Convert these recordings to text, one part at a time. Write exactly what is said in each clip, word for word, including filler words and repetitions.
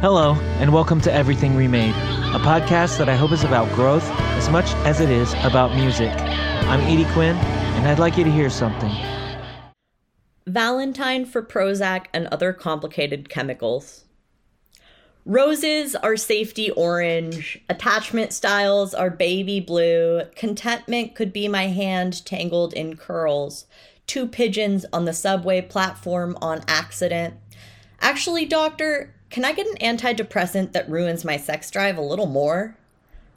Hello, and welcome to Everything Remade, a podcast that I hope is about growth as much as it is about music. I'm Edie Quinn, and I'd like you to hear something. Valentine for Prozac and Other Complicated Chemicals. Roses are safety orange, attachment styles are baby blue, contentment could be my hand tangled in curls, two pigeons on the subway platform on accident. Actually, doctor, can I get an antidepressant that ruins my sex drive a little more?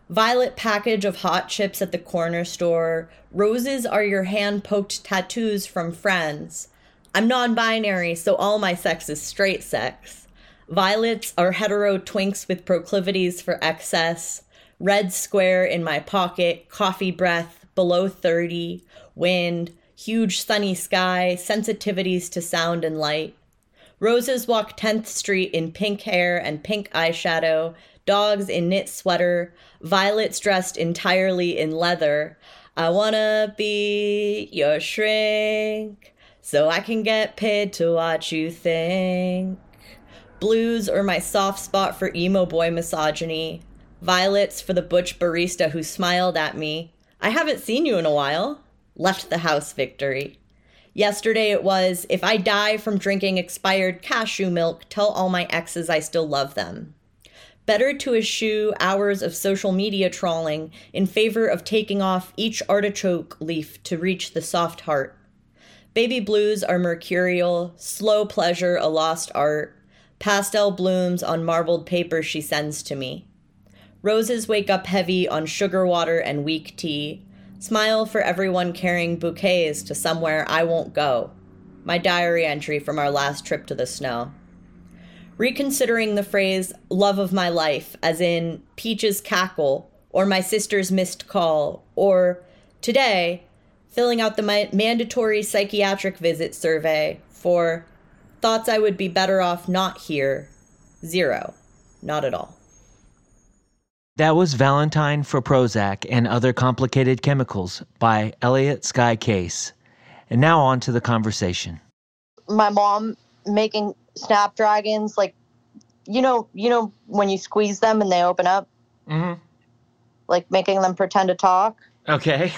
Violet package of hot chips at the corner store, roses are your hand-poked tattoos from friends. I'm non-binary, so all my sex is straight sex. Violets are hetero twinks with proclivities for excess. Red square in my pocket, coffee breath, below thirty, wind, huge sunny sky, sensitivities to sound and light. Roses walk tenth Street in pink hair and pink eyeshadow, dogs in knit sweater, violets dressed entirely in leather. I wanna be your shrink, so I can get paid to watch you think. Blues are my soft spot for emo boy misogyny. Violets for the butch barista who smiled at me. I haven't seen you in a while. Left the house victory. Yesterday it was, if I die from drinking expired cashew milk, tell all my exes I still love them. Better to eschew hours of social media trawling in favor of taking off each artichoke leaf to reach the soft heart. Baby blues are mercurial, slow pleasure a lost art. Pastel blooms on marbled paper she sends to me. Roses wake up heavy on sugar water and weak tea. Smile for everyone carrying bouquets to somewhere I won't go. My diary entry from our last trip to the snow. Reconsidering the phrase, love of my life, as in peaches cackle, or my sister's missed call, or today, filling out the ma- mandatory psychiatric visit survey for thoughts I would be better off not here. Zero. Not at all. That was Valentine for Prozac and Other Complicated Chemicals by Elliot Sky Case. And now on to the conversation. My mom making snapdragons, like, you know, you know when you squeeze them and they open up? Mm-hmm. Like making them pretend to talk. Okay.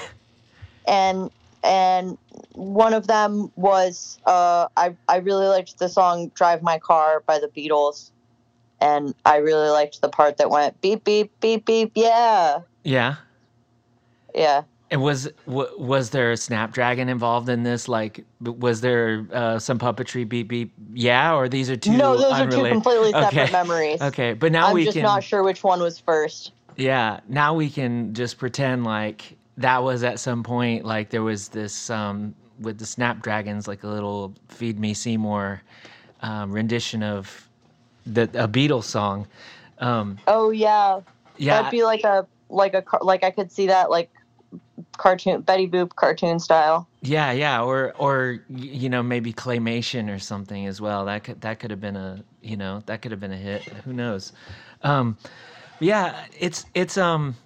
And... And one of them was, uh, I, I really liked the song Drive My Car by the Beatles. And I really liked the part that went beep, beep, beep, beep, yeah. Yeah? Yeah. And was w- was there a Snapdragon involved in this? Like, was there uh, some puppetry beep, beep, yeah? Or these are two No, those unrelated? Are two completely separate okay. memories. Okay, but now I'm we can... I'm just not sure which one was first. Yeah, now we can just pretend like... That was at some point, like, there was this, um, with the Snapdragons, like a little Feed Me Seymour um, rendition of the a Beatles song. Um, oh, yeah. Yeah. That'd be like a, like a, like I could see that, like, cartoon, Betty Boop cartoon style. Yeah, yeah. Or, or, you know, maybe Claymation or something as well. That could, that could have been a, you know, that could have been a hit. Who knows? Um, yeah, it's, it's, um...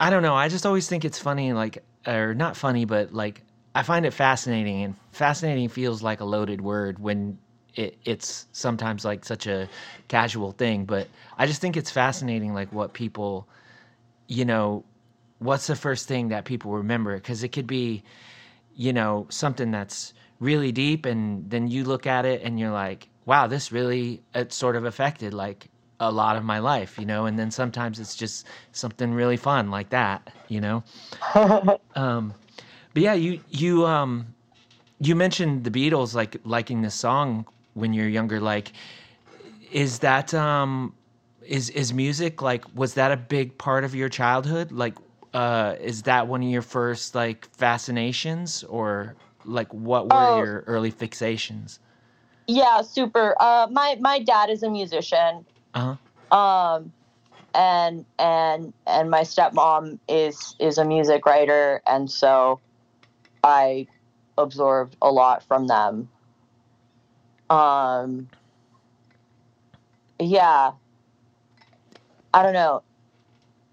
I don't know. I just always think it's funny, like, or not funny, but like, I find it fascinating, and fascinating feels like a loaded word when it, it's sometimes like such a casual thing. But I just think it's fascinating, like, what people, you know, what's the first thing that people remember? Because it could be, you know, something that's really deep, and then you look at it and you're like, wow, this really, it sort of affected, like, a lot of my life, you know, and then sometimes it's just something really fun like that, you know. um, but yeah, you you um, you mentioned the Beatles, like liking this song when you're younger. Like, is that um, is is music, like, was that a big part of your childhood? Like, uh, is that one of your first, like, fascinations, or like what were oh. your early fixations? Yeah, super. Uh, my my dad is a musician. Uh-huh. Um, and, and, and my stepmom is, is a music writer. And so I absorbed a lot from them. Um, yeah, I don't know.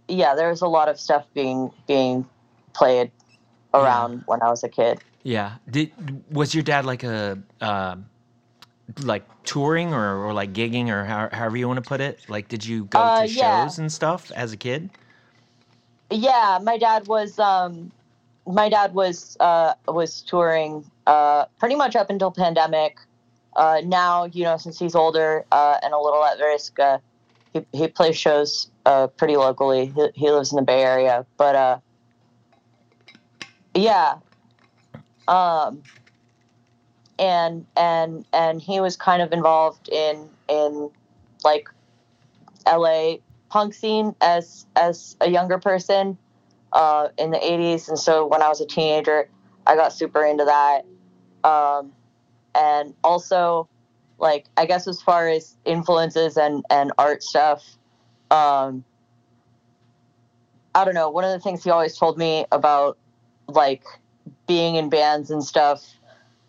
Yeah. There was a lot of stuff being, being played around yeah. when I was a kid. Yeah. Did, was your dad like a, um, uh, like touring or, or like gigging or how, however you want to put it? Like, did you go uh, to yeah. shows and stuff as a kid? Yeah, my dad was um, my dad was uh, was touring uh, pretty much up until pandemic. Uh, now, you know, since he's older uh, and a little at risk, uh, he he plays shows uh, pretty locally. He, he lives in the Bay Area, but uh, yeah. Um, and and and he was kind of involved in in like L A punk scene as as a younger person uh, in the eighties, and so when I was a teenager, I got super into that. Um, and also, like, I guess as far as influences and, and art stuff, um, I don't know. One of the things he always told me about, like, being in bands and stuff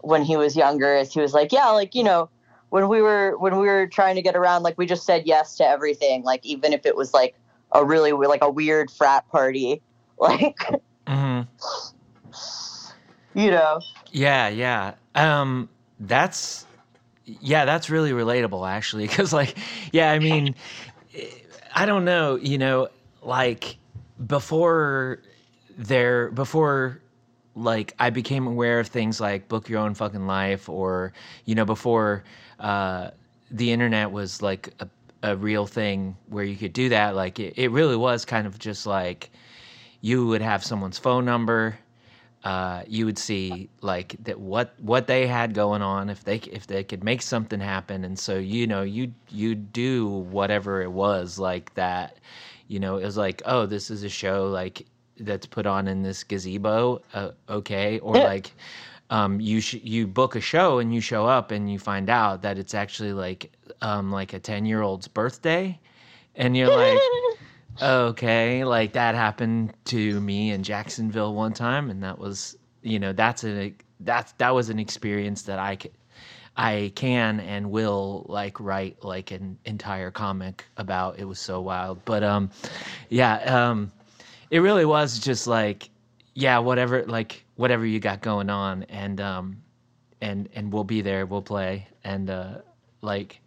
when he was younger is he was like, yeah, like, you know, when we were when we were trying to get around, like, we just said yes to everything, like, even if it was like a really like a weird frat party, like, mm-hmm. you know. Yeah, yeah. Um, that's yeah, that's really relatable actually, because like, yeah, I mean, I don't know, you know, like before there before. like I became aware of things like Book Your Own Fucking Life, or, you know, before uh, the internet was like a, a real thing where you could do that. Like it, it really was kind of just like you would have someone's phone number. Uh, you would see like that what what they had going on, if they if they could make something happen. And so, you know, you you do whatever it was like that. You know, it was like, oh, this is a show like that's put on in this gazebo, uh, okay, or yeah. like um, you sh- you book a show and you show up and you find out that it's actually like um, like a ten-year-old's birthday, and you're like, okay, like that happened to me in Jacksonville one time, and that was, you know, that's a that's that was an experience that I could, I can and will like write like an entire comic about. It was so wild, but um, yeah, um. It really was just like, yeah, whatever, like whatever you got going on, and um, and and we'll be there, we'll play, and uh, like,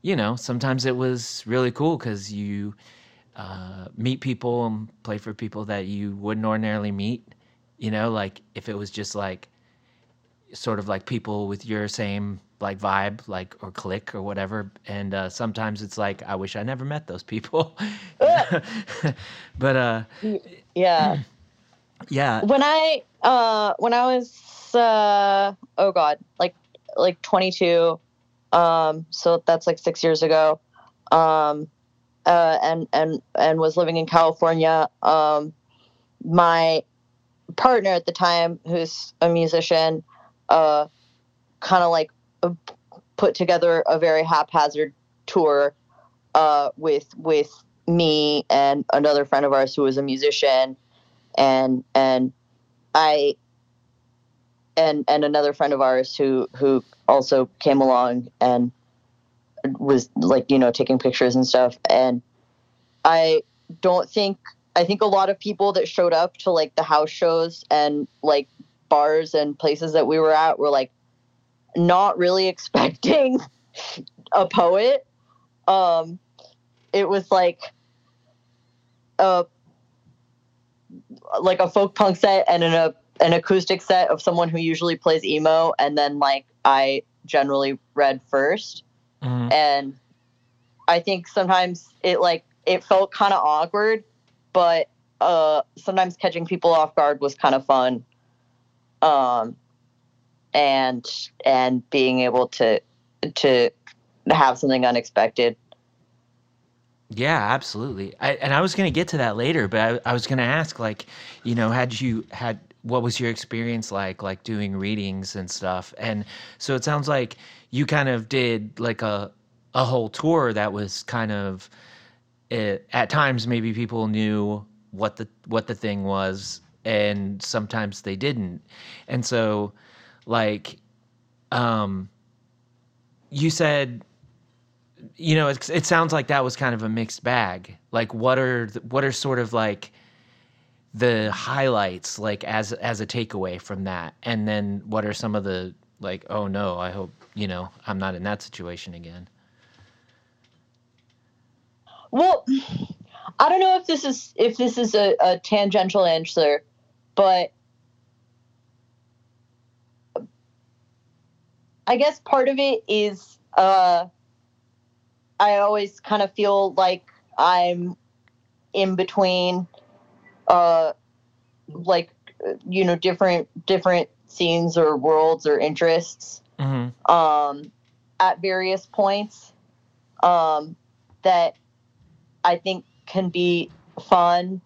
you know, sometimes it was really cool because you uh, meet people and play for people that you wouldn't ordinarily meet, you know, like if it was just like, sort of like people with your same like vibe, like or click or whatever, and uh, sometimes it's like I wish I never met those people. But uh, yeah, yeah. When I uh, when I was uh, oh god, like like twenty-two, um, so that's like six years ago, um, uh, and and and was living in California. Um, my partner at the time, who's a musician, uh, kind of like put together a very haphazard tour uh, with with me and another friend of ours who was a musician, and and I and and another friend of ours who who also came along and was like, you know, taking pictures and stuff. And I don't think I think a lot of people that showed up to like the house shows and like bars and places that we were at were like not really expecting a poet. Um, it was like a like a folk punk set and an a, an acoustic set of someone who usually plays emo, and then like I generally read first. Mm-hmm. And I think sometimes it like it felt kind of awkward, but uh, sometimes catching people off guard was kind of fun. Um. And and being able to to have something unexpected. Yeah, absolutely. I, and I was going to get to that later, but I, I was going to ask, like, you know, had you had what was your experience like, like doing readings and stuff? And so it sounds like you kind of did like a a whole tour that was kind of it, at times maybe people knew what the what the thing was, and sometimes they didn't, and so. Like, um, you said, you know, it, it sounds like that was kind of a mixed bag. Like, what are the, what are sort of like the highlights, like as as a takeaway from that, and then what are some of the like, oh no, I hope, you know, I'm not in that situation again? Well, I don't know if this is if this is a, a tangential answer, but I guess part of it is uh, I always kind of feel like I'm in between, uh, like, you know, different different scenes or worlds or interests, mm-hmm. um, at various points, um, that I think can be fun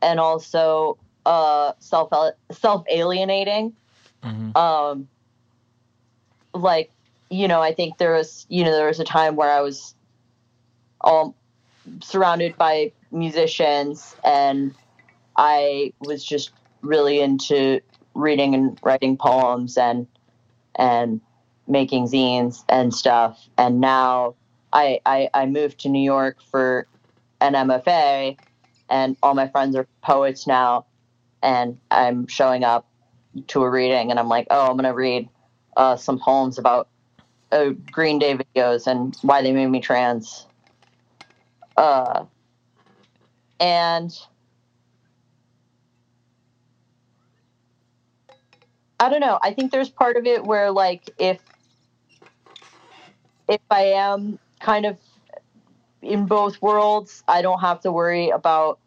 and also uh, self self alienating. Mm-hmm. Um, like, you know, I think there was, you know, there was a time where I was all surrounded by musicians and I was just really into reading and writing poems and and making zines and stuff. And now I I, I moved to New York for an M F A, and all my friends are poets now, and I'm showing up to a reading and I'm like, oh, I'm gonna read uh, some poems about uh, Green Day videos and why they made me trans. Uh, and I don't know. I think there's part of it where, like, if if I am kind of in both worlds, I don't have to worry about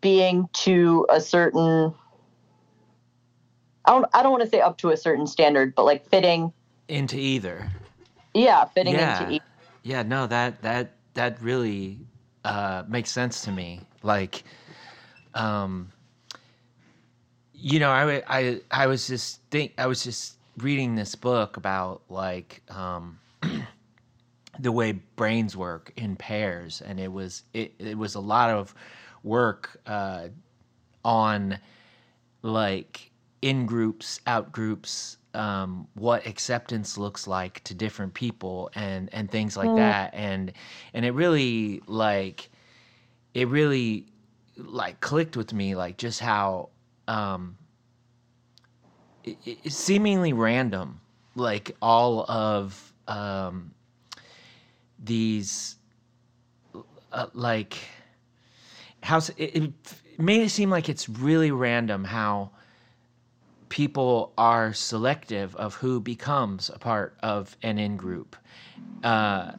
being to a certain, I don't I don't want to say up to a certain standard, but like fitting into either. Yeah, fitting yeah. into either. Yeah, no, that that that really uh, makes sense to me. Like, um, you know, I, I I was just think I was just reading this book about, like, um, the way brains work in pairs, and it was it, it was a lot of work uh, on, like, in groups, out groups, um, what acceptance looks like to different people, and and things like mm. that, and and it really like it really like clicked with me, like, just how um, it, it seemingly random, like, all of um. these, uh, like, how it, it made it seem like it's really random how people are selective of who becomes a part of an in-group, uh,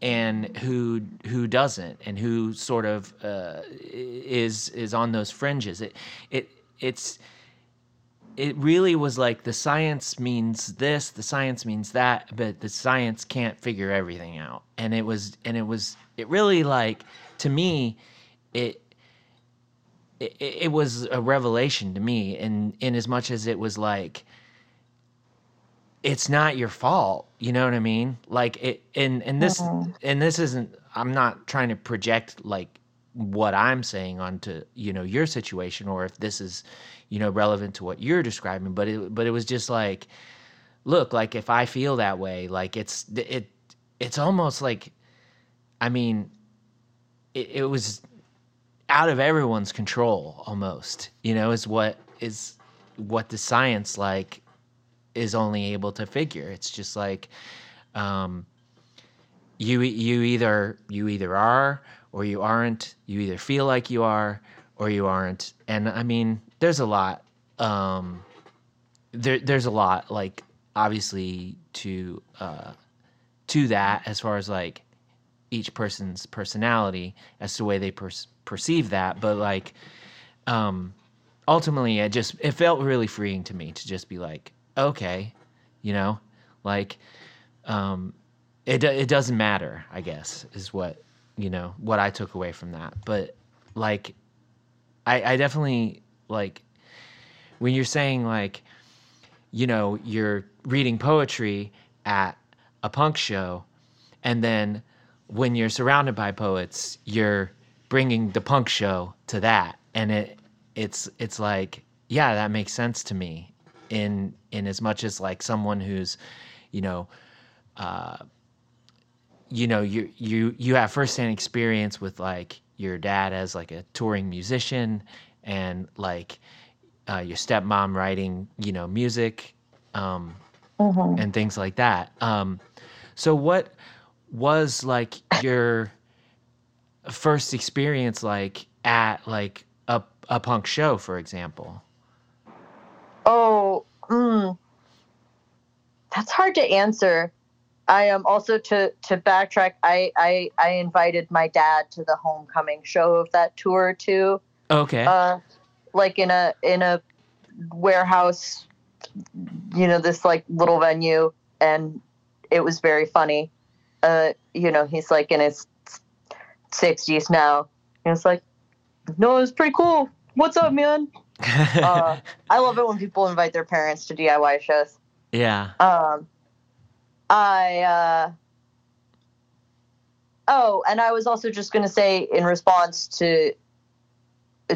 and who who doesn't, and who sort of uh, is is on those fringes. It it it's it really was like the science means this, the science means that, but the science can't figure everything out. And it was, and it was, it really, like, to me, it, it, it was a revelation to me, in, in as much as it was like, it's not your fault. You know what I mean? Like it, and, and this, mm-hmm. and this isn't, I'm not trying to project, like, what I'm saying onto, you know, your situation, or if this is, you know, relevant to what you're describing, but it, but it was just like, look, like, if I feel that way, like, it's, it, it's almost like, I mean, it, it was out of everyone's control almost, you know, is what is what the science, like, is only able to figure. It's just like, um, you, you either, you either are, or you aren't, you either feel like you are, or you aren't. And I mean, there's a lot, um, there, there's a lot, like, obviously to, uh, to that, as far as, like, each person's personality as to the way they per- perceive that. But, like, um, ultimately it just, it felt really freeing to me to just be like, okay, you know, like, um, it, it doesn't matter, I guess, is what, you know, what I took away from that. But, like, I, I definitely, like, when you're saying, like, you know, you're reading poetry at a punk show, and then when you're surrounded by poets, you're bringing the punk show to that. And it, it's, it's like, yeah, that makes sense to me, in, in as much as, like, someone who's, you know, uh, you know, you, you, you have firsthand experience with, like, your dad as, like, a touring musician, and, like, uh, your stepmom writing, you know, music, um, mm-hmm. and things like that. Um, so what was like your first experience like at like a, a punk show, for example? Oh, mm, that's hard to answer. I am um, also to, to backtrack. I, I, I invited my dad to the homecoming show of that tour too. Okay. Uh, like in a, in a warehouse, you know, this like little venue, and it was very funny. Uh, you know, he's like in his sixties now. And it's like, no, it's pretty cool. What's up, man? uh, I love it when people invite their parents to D I Y shows. Yeah. Um, I, uh, oh, and I was also just going to say in response to,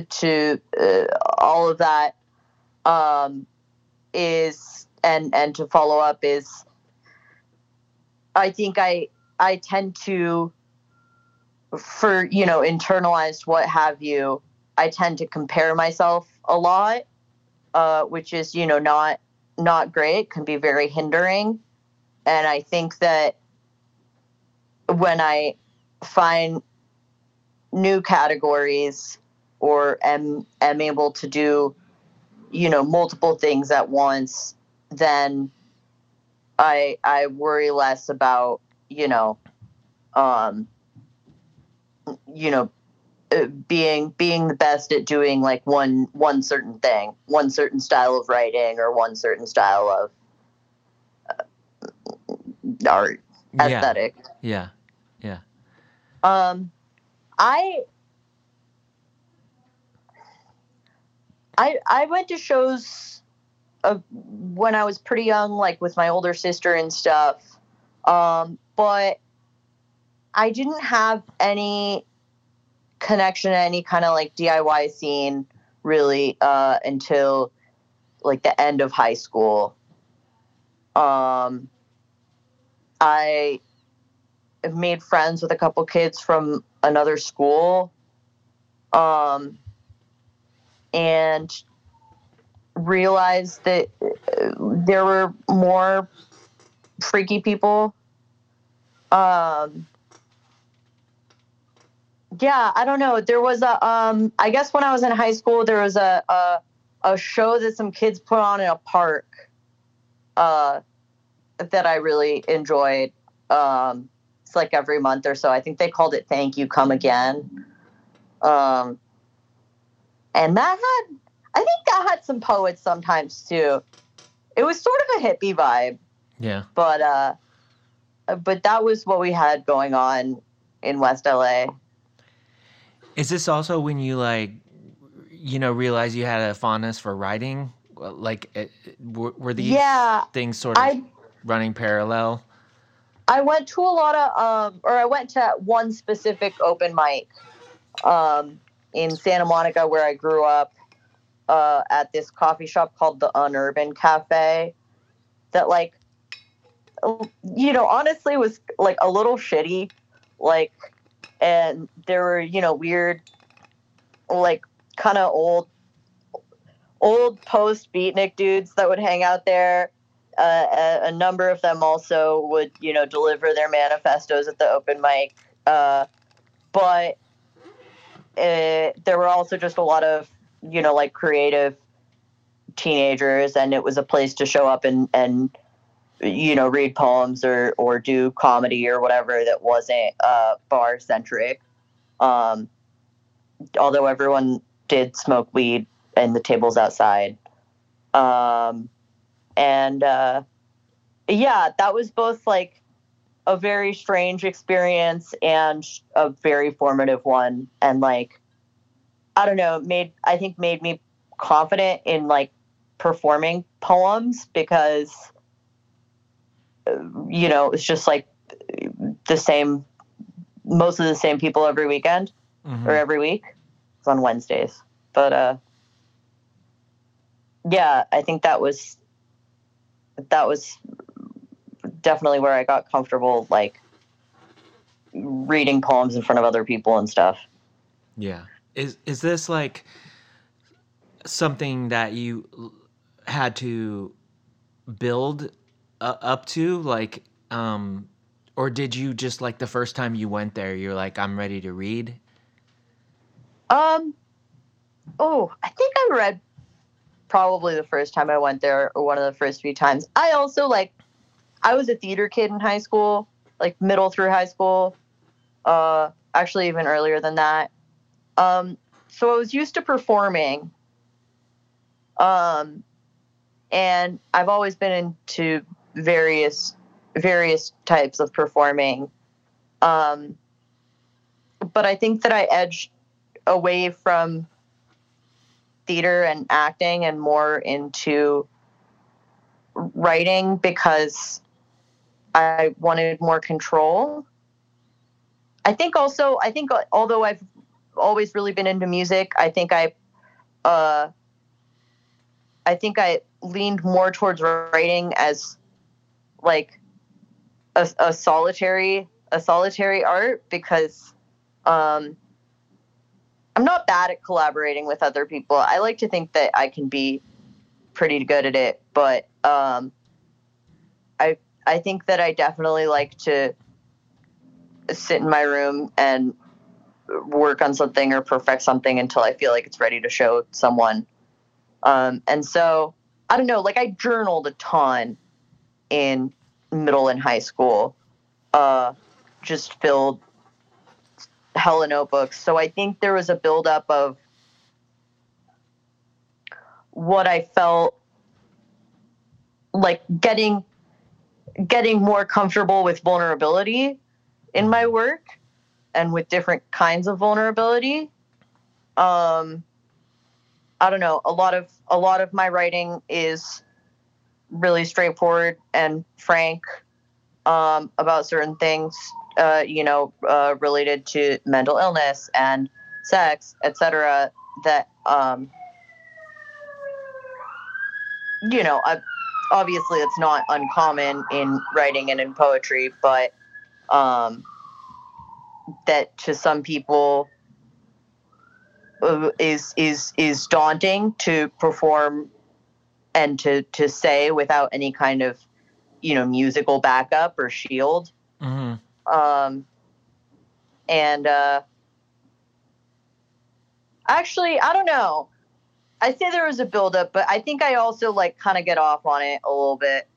to uh, all of that, um, is, and, and to follow up is, I think I, I tend to, for, you know, internalized, what have you, I tend to compare myself a lot, uh, which is, you know, not, not great, can be very hindering. And I think that when I find new categories or am, am able to do, you know, multiple things at once, then I, I worry less about, you know, um, you know, being, being the best at doing like one, one certain thing, one certain style of writing or one certain style of art, aesthetic. Yeah. Yeah. Yeah. Um, I, I, I went to shows of when I was pretty young, like with my older sister and stuff. Um, but I didn't have any connection to any kind of like D I Y scene really, uh, until like the end of high school. Um, I made friends with a couple kids from another school, um, and realized that there were more freaky people. Um, yeah, I don't know. There was a, um, I guess when I was in high school, there was a, a, a show that some kids put on in a park, uh, that I really enjoyed. Um, it's like every month or so. I think they called it Thank You, Come Again. Um, and that had, I think that had some poets sometimes too. It was sort of a hippie vibe. Yeah. But, uh, but that was what we had going on in West L A. Is this also when you like, you know, realize you had a fondness for writing? Like, were these yeah, things sort of I, running parallel? I went to a lot of, um, or I went to one specific open mic um, in Santa Monica where I grew up, uh, at this coffee shop called the Unurban Cafe that, like, you know, honestly was, like, a little shitty. Like, and there were, you know, weird, like, kind of old, old post beatnik dudes that would hang out there. Uh, a, a number of them also would, you know, deliver their manifestos at the open mic. Uh, but it, there were also just a lot of, you know, like creative teenagers, and it was a place to show up and, and, you know, read poems or, or do comedy or whatever that wasn't, uh, bar centric. Um, although everyone did smoke weed and the tables outside. Um, and, uh, yeah, that was both like a very strange experience and a very formative one. And like, I don't know, made, I think made me confident in like performing poems because, you know, it was just like the same, most of the same people every weekend mm-hmm. or every week. It's on Wednesdays, but, uh, yeah, I think that was, that was definitely where I got comfortable, like reading poems in front of other people and stuff. Yeah. Is, is this like something that you had to build uh, up to? Like, um, or did you just, like, the first time you went there, you're like, I'm ready to read? Um, oh, I think I read probably the first time I went there, or one of the first few times. I also, like, I was a theater kid in high school, like middle through high school, uh, actually even earlier than that. Um, so I was used to performing. Um, and I've always been into various, various types of performing. Um, but I think that I edged away from theater and acting and more into writing because I wanted more control. I think also, I think although I've always really been into music, I think I, uh, I think I leaned more towards writing as like a, a solitary, a solitary art because, um, I'm not bad at collaborating with other people. I like to think that I can be pretty good at it, but, um, I, I think that I definitely like to sit in my room and work on something or perfect something until I feel like it's ready to show someone. Um, and so, I don't know, like I journaled a ton in middle and high school, uh, just filled hella notebooks. So I think there was a buildup of what I felt like getting, getting more comfortable with vulnerability in my work and with different kinds of vulnerability. Um, I don't know, a lot of a lot of my writing is really straightforward and frank um, about certain things, uh, you know, uh, related to mental illness and sex, et cetera. That um, you know, I, obviously it's not uncommon in writing and in poetry, but um, that to some people is is is daunting to perform and to to say without any kind of, you know, musical backup or shield. Mm-hmm. Um, and uh, actually, I don't know. I say there was a buildup, but I think I also like kind of get off on it a little bit.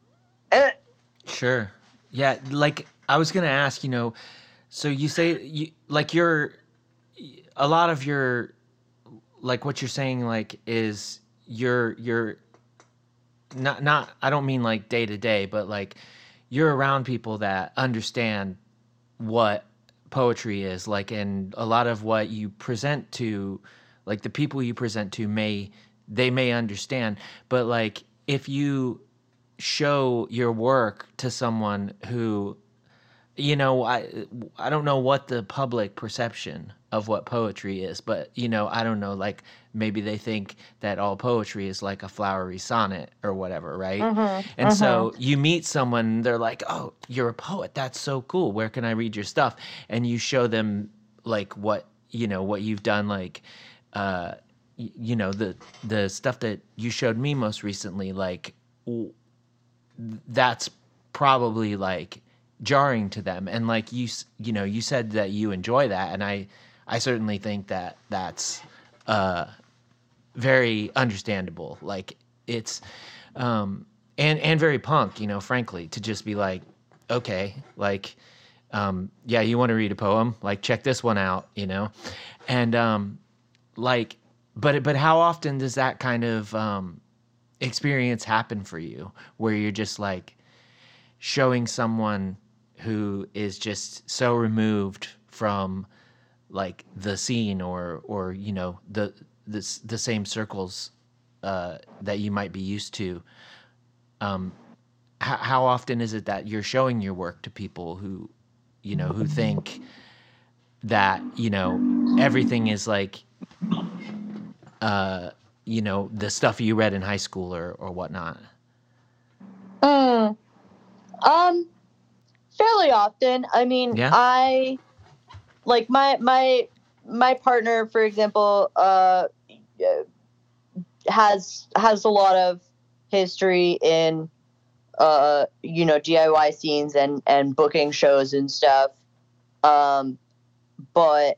Eh. Sure. Yeah. Like I was gonna ask, you know, so you say you like you're a lot of your. Like what you're saying, like, is you're, you're not, not, I don't mean like day to day, but like you're around people that understand what poetry is like, and a lot of what you present to, like the people you present to may, they may understand, but like, if you show your work to someone who, you know, I, I don't know what the public perception of what poetry is, but, you know, I don't know, like, maybe they think that all poetry is like a flowery sonnet or whatever, right? Mm-hmm, and mm-hmm. So you meet someone, they're like, oh, you're a poet, that's so cool, where can I read your stuff? And you show them, like, what, you know, what you've done, like, uh, you know, the the stuff that you showed me most recently, like, that's probably, like, jarring to them. And, like, you, you know, you said that you enjoy that, and I... I certainly think that that's uh, very understandable. Like it's, um, and, and very punk, you know, frankly, to just be like, okay, like, um, yeah, you want to read a poem? Like, check this one out, you know? And um, like, but, but how often does that kind of um, experience happen for you where you're just like showing someone who is just so removed from like the scene or, or, you know, the, the, the same circles, uh, that you might be used to. Um, how, how often is it that you're showing your work to people who, you know, who think that, you know, everything is like, uh, you know, the stuff you read in high school or, or whatnot? Uh, um, fairly often. I mean, yeah. I, Like my my my partner, for example, uh, has has a lot of history in uh, you know, D I Y scenes and, and booking shows and stuff, um, but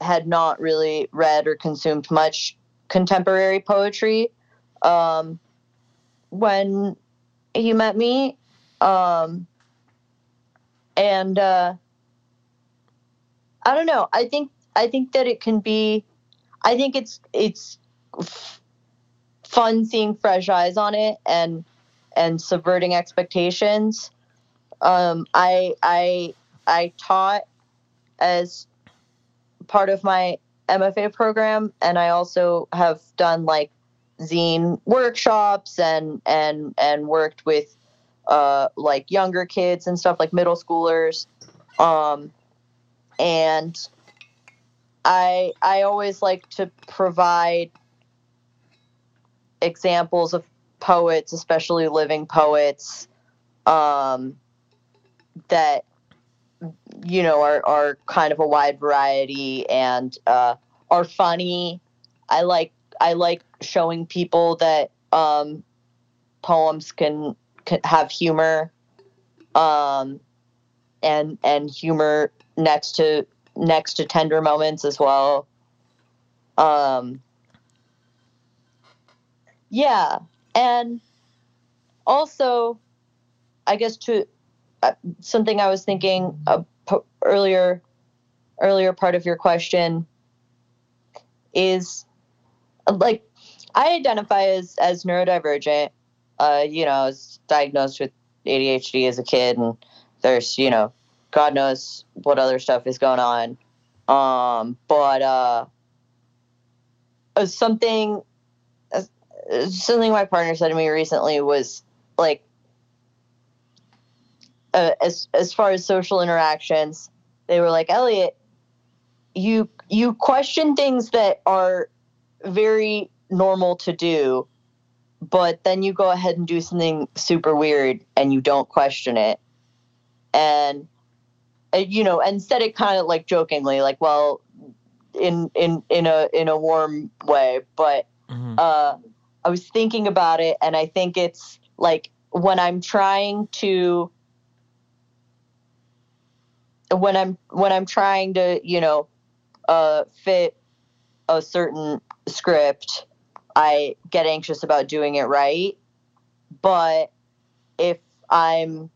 had not really read or consumed much contemporary poetry um, when he met me. Um, and uh, I don't know. I think I think that it can be. I think it's it's f- fun seeing fresh eyes on it and and subverting expectations. Um, I I I taught as part of my M F A program, and I also have done like zine workshops and and and worked with uh, like younger kids and stuff, like middle schoolers. Um, and I I always like to provide examples of poets, especially living poets, um, that, you know, are, are kind of a wide variety and, uh, are funny. I like, I like showing people that, um, poems can, can have humor, um, and, and humor next to, next to tender moments as well. Um, yeah. And also, I guess to uh, something I was thinking uh, p- earlier, earlier part of your question is, like, I identify as, as neurodivergent. Uh, you know, I was diagnosed with A D H D as a kid, and there's, you know, God knows what other stuff is going on. Um, but uh, something... Something my partner said to me recently was, like, uh, as as far as social interactions, they were like, Elliot, you you question things that are very normal to do, but then you go ahead and do something super weird and you don't question it. And, uh, you know, and said it kind of, like, jokingly, like, well, in in, in a in a warm way, but... Mm-hmm. Uh, I was thinking about it, and I think it's like when I'm trying to, when I'm when I'm trying to, you know, uh, fit a certain script, I get anxious about doing it right. But if I'm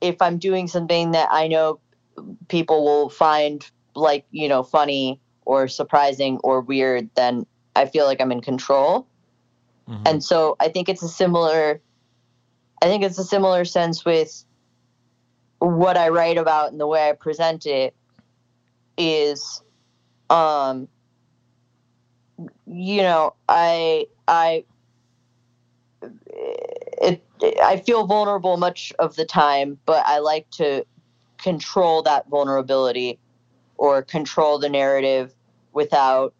if I'm doing something that I know people will find, like, you know, funny or surprising or weird, then I feel like I'm in control. Mm-hmm. And so I think it's a similar, I think it's a similar sense with what I write about and the way I present it is, um, you know, I, I, it, it, I feel vulnerable much of the time, but I like to control that vulnerability or control the narrative without,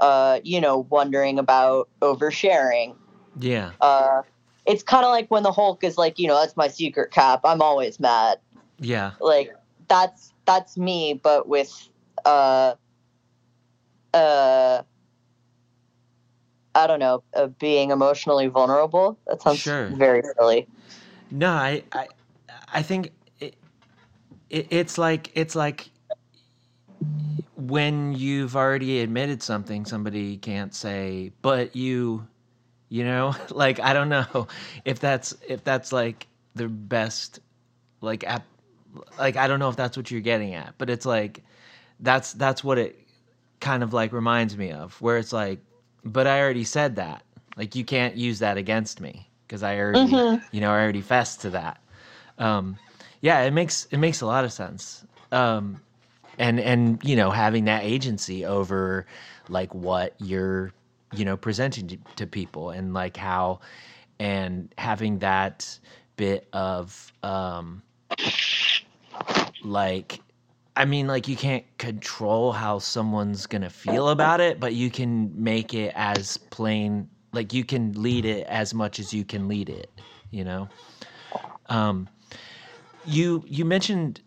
Uh, you know, wondering about oversharing. Yeah. Uh, it's kind of like when the Hulk is like, you know, that's my secret cap. I'm always mad. Yeah. Like, that's that's me, but with, uh, uh, I don't know, uh, being emotionally vulnerable. That sounds sure. very silly. No, I, I, I think it, it, it's like it's like. when you've already admitted something, somebody can't say, but you, you know, like, I don't know if that's, if that's like the best, like, app, like, I don't know if that's what you're getting at, but it's like, that's, that's what it kind of like reminds me of, where it's like, but I already said that, like, you can't use that against me. Cause I already, mm-hmm. you know, I already fessed to that. Um, yeah, it makes, it makes a lot of sense. Um, And, and you know, having that agency over, like, what you're, you know, presenting to, to people, and, like, how, and having that bit of, um, like, I mean, like, you can't control how someone's going to feel about it, but you can make it as plain, like, you can lead it as much as you can lead it, you know? Um, you, you mentioned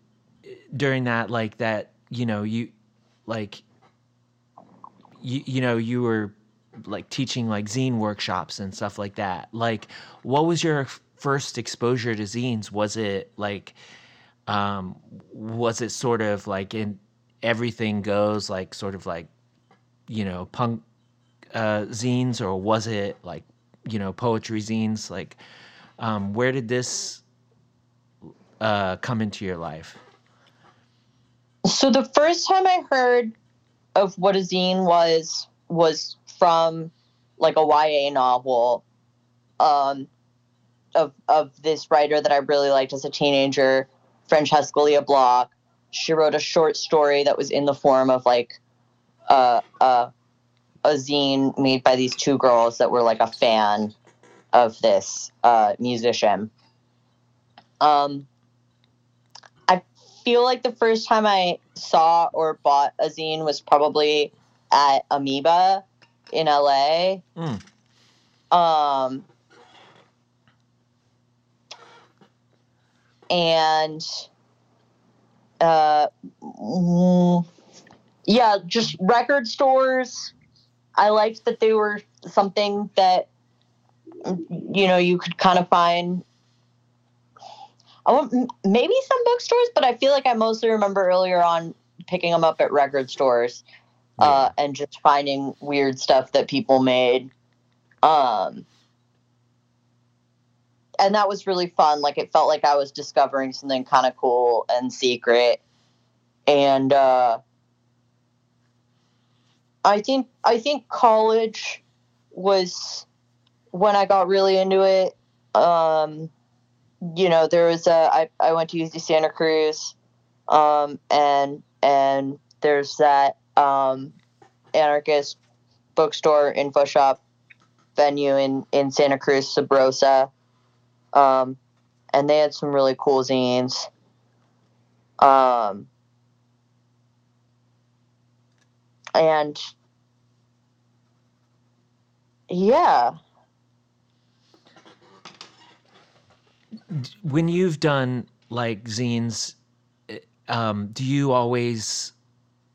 during that, like, that, you know, you, like, you, you know, you were, like, teaching, like, zine workshops and stuff like that. Like, what was your f- first exposure to zines? Was it like, um, was it sort of like in Everything Goes, like sort of like, you know, punk uh, zines, or was it like, you know, poetry zines? Like, um, where did this uh, come into your life? So the first time I heard of what a zine was, was from like a Y A novel um, of of this writer that I really liked as a teenager, Francesca Lea Block. She wrote a short story that was in the form of like uh, uh, a zine made by these two girls that were like a fan of this uh, musician. Um, I feel like the first time I saw or bought a zine was probably at Amoeba in L A. Mm. Um, and, uh, yeah, just record stores. I liked that they were something that, you know, you could kind of find. I want, maybe some bookstores, but I feel like I mostly remember earlier on picking them up at record stores. Yeah. Uh, and just finding weird stuff that people made. Um, and that was really fun. Like, it felt like I was discovering something kind of cool and secret. And uh, I think I think college was when I got really into it. Um, you know, there was a, I, I went to U C Santa Cruz, um, and and there's that Um, anarchist bookstore info shop venue in, in Santa Cruz, Sabrosa, um, and they had some really cool zines. Um, and yeah, when you've done like zines, um, do you always?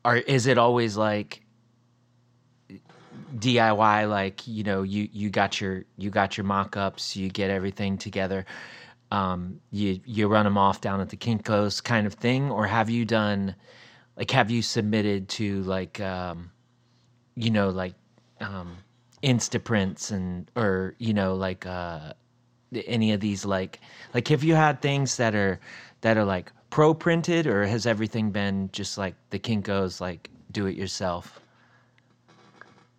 Or is it always like D I Y? Like, you know, you, you got your you got your mock-ups, you get everything together, um, you you run them off down at the Kinko's kind of thing, or have you done like have you submitted to like um, you know like um, Instaprints and or you know like uh, any of these like like have you had things that are that are like pro printed, or has everything been just like the Kinko's, like do it yourself?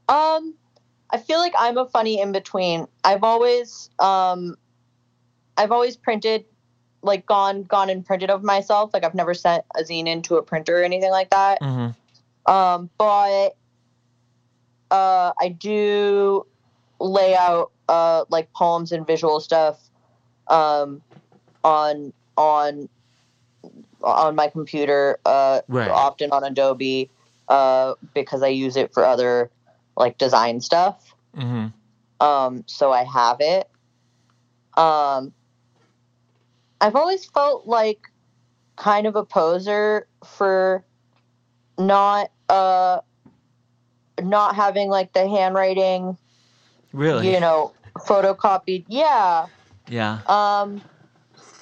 Um, I feel like I'm a funny in between. I've always, um, I've always printed, like gone, gone and printed of myself. Like I've never sent a zine into a printer or anything like that. Mm-hmm. Um, but, uh, I do lay out, uh, like poems and visual stuff, um, on, on, on my computer, uh, right. often on Adobe, uh, because I use it for other like design stuff. Mm-hmm. Um, so I have it. Um, I've always felt like kind of a poser for not, uh, not having like the handwriting, really, you know, photocopied. Yeah. Yeah. Um,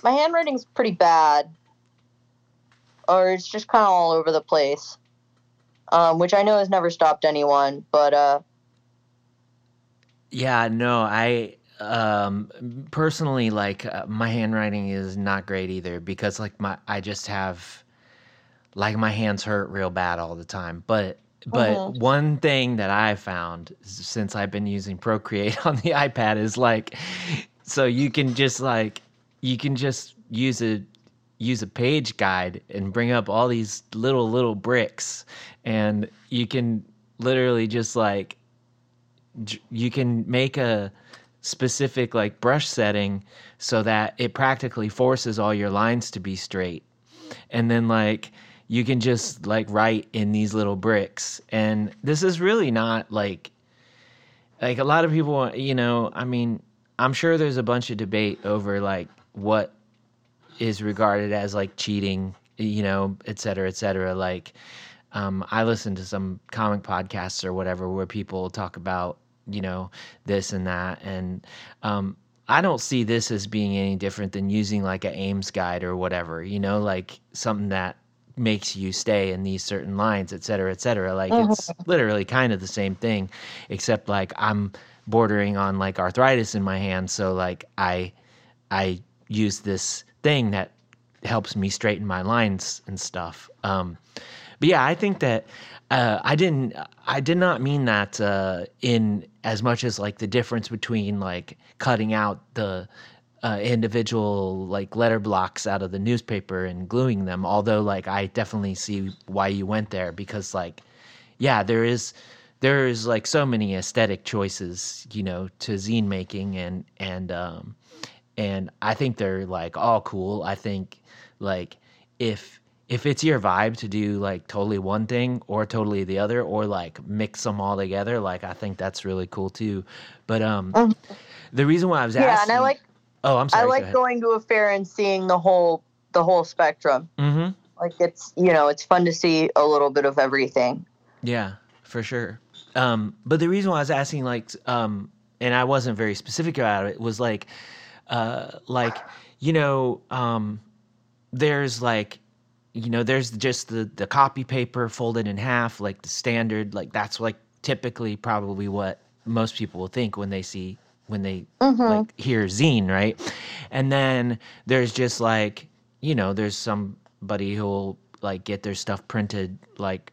my handwriting's pretty bad. Or it's just kind of all over the place, um, which I know has never stopped anyone. But uh, yeah, no, I um, personally like uh, my handwriting is not great either, because like my I just have like my hands hurt real bad all the time. But but mm-hmm. one thing that I found since I've been using Procreate on the iPad is like, so you can just like you can just use a. use a page guide and bring up all these little, little bricks, and you can literally just like, j- you can make a specific like brush setting so that it practically forces all your lines to be straight. And then like, you can just like write in these little bricks. And this is really not like, like a lot of people, you know, I mean, I'm sure there's a bunch of debate over like what is regarded as like cheating, you know, et cetera, et cetera. Like, um, I listen to some comic podcasts or whatever, where people talk about, you know, this and that. And, um, I don't see this as being any different than using like an AIMS guide or whatever, you know, like something that makes you stay in these certain lines, et cetera, et cetera. Like uh-huh. It's literally kind of the same thing, except like I'm bordering on like arthritis in my hand. So like I, I use this thing that helps me straighten my lines and stuff. Um, but yeah, I think that uh, I didn't, I did not mean that uh, in as much as like the difference between like cutting out the Uh, individual like letter blocks out of the newspaper and gluing them, although like I definitely see why you went there, because like yeah there is there is like so many aesthetic choices, you know, to zine making, and and um and I think they're like all cool. I think like if if it's your vibe to do like totally one thing or totally the other, or like mix them all together, like I think that's really cool too. But um mm-hmm. the reason why I was yeah, asking and I like Oh, I'm sorry. I like Go going to a fair and seeing the whole the whole spectrum. Mm-hmm. Like it's, you know, it's fun to see a little bit of everything. Yeah, for sure. Um, but the reason why I was asking, like, um, and I wasn't very specific about it, was like, uh, like you know, um, there's like, you know, there's just the the copy paper folded in half, like the standard, like that's like typically probably what most people will think when they see. when they mm-hmm. like hear zine, right? And then there's just like, you know, there's somebody who'll like get their stuff printed like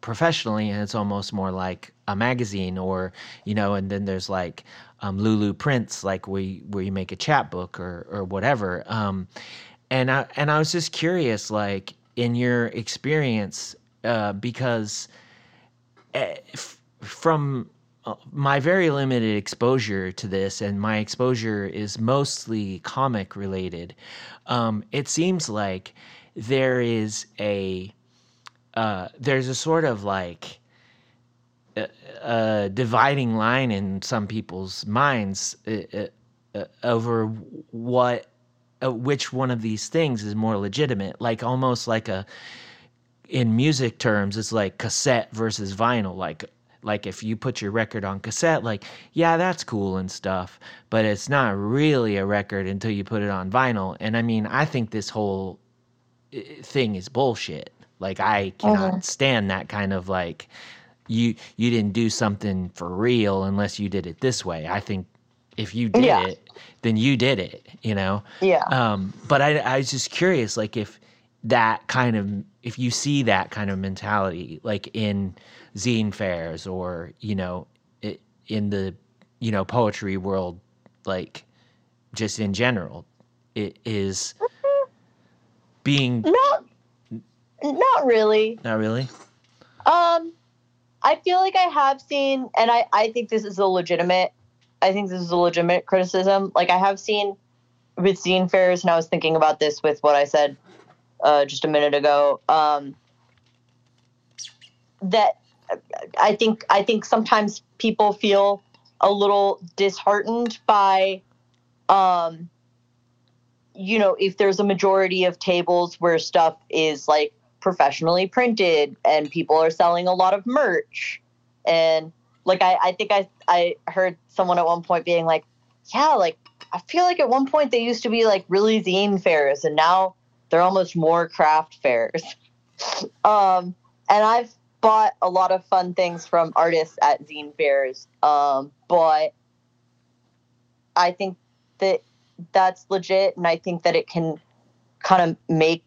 professionally, and it's almost more like a magazine, or, you know, and then there's like um, Lulu Prints, like where you, where you make a chapbook or or whatever. Um, and I and I was just curious, like in your experience, uh, because f- from my very limited exposure to this, and my exposure is mostly comic related, um, it seems like there is a uh, there's a sort of like a, a dividing line in some people's minds uh, uh, over what uh, which one of these things is more legitimate, like almost like a in music terms it's like cassette versus vinyl. Like Like if you put your record on cassette, like, yeah, that's cool and stuff, but it's not really a record until you put it on vinyl. And I mean, I think this whole thing is bullshit. Like I cannot uh-huh. stand that kind of like, you you didn't do something for real unless you did it this way. I think if you did yeah. it, then you did it, you know? Yeah. Um, but I, I was just curious, like if that kind of, if you see that kind of mentality, like in zine fairs or, you know, it, in the, you know, poetry world, like just in general, it is being. Not, not really. Not really. Um, I feel like I have seen, and I, I think this is a legitimate, I think this is a legitimate criticism. Like I have seen with zine fairs, and I was thinking about this with what I said Uh, just a minute ago, um, that I think I think sometimes people feel a little disheartened by, um, you know, if there's a majority of tables where stuff is like professionally printed and people are selling a lot of merch. And like I, I think I, I heard someone at one point being like, yeah, like I feel like at one point they used to be like really zine fairs, and now they're almost more craft fairs. Um, and I've bought a lot of fun things from artists at zine fairs. Um, but I think that that's legit. And I think that it can kind of make,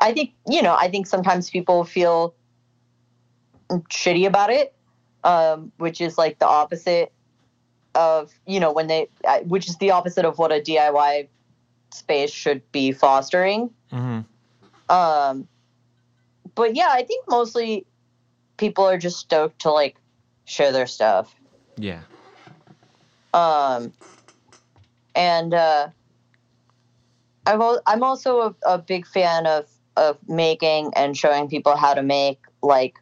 I think, you know, I think sometimes people feel shitty about it, um, which is like the opposite of, you know, when they, which is the opposite of what a D I Y space should be fostering. Mm-hmm. Um, but yeah, I think mostly people are just stoked to like share their stuff. Yeah. Um, and uh, I've al- I'm also a, a big fan of of making and showing people how to make like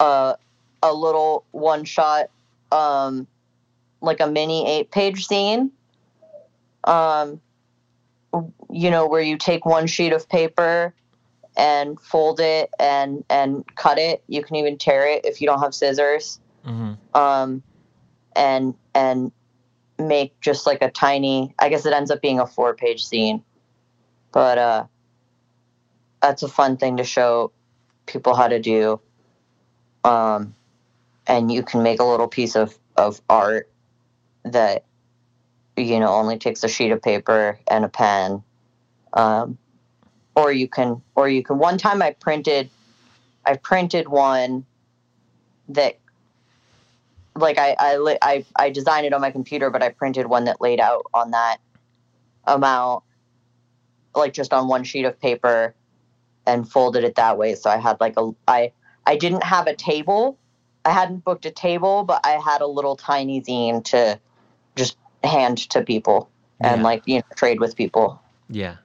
a a little one shot, um, like a mini eight page zine. Um. You know, where you take one sheet of paper and fold it and and cut it. You can even tear it if you don't have scissors. Mm-hmm. Um, and and make just like a tiny, I guess it ends up being a four page zine, but uh, that's a fun thing to show people how to do. Um, and you can make a little piece of, of art that, you know, only takes a sheet of paper and a pen. Um, or you can, or you can, one time I printed, I printed one that like I, I, I, I designed it on my computer, but I printed one that laid out on that amount, like just on one sheet of paper and folded it that way. So I had like a, I, I didn't have a table. I hadn't booked a table, but I had a little tiny zine to just hand to people and yeah. like, you know, trade with people. Yeah.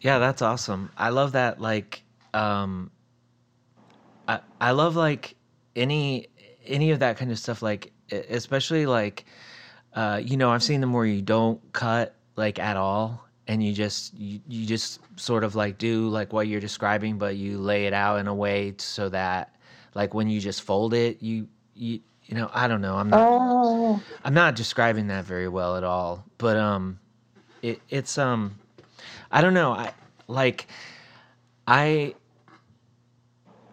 Yeah. That's awesome. I love that. Like, um, I, I love like any, any of that kind of stuff, like, especially like, uh, you know, I've seen them where you don't cut like at all. And you just, you, you just sort of like do like what you're describing, but you lay it out in a way so that like when you just fold it, you, you, you know, I don't know. I'm not, oh. I'm not describing that very well at all, but, um, it, it's, um, I don't know. I like, I,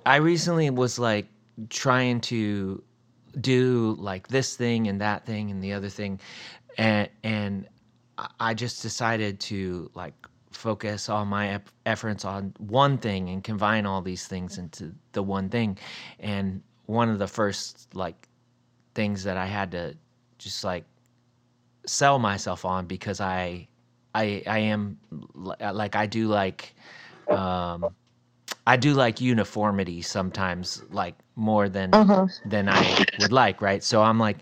I recently was like, trying to do like this thing and that thing and the other thing. And, and I just decided to like focus all my ep- efforts on one thing and combine all these things into the one thing. And one of the first like things that I had to just like sell myself on, because I, I, I am like, I do like, um, I do like uniformity sometimes, like more than uh-huh. than I would like, right? So I'm like,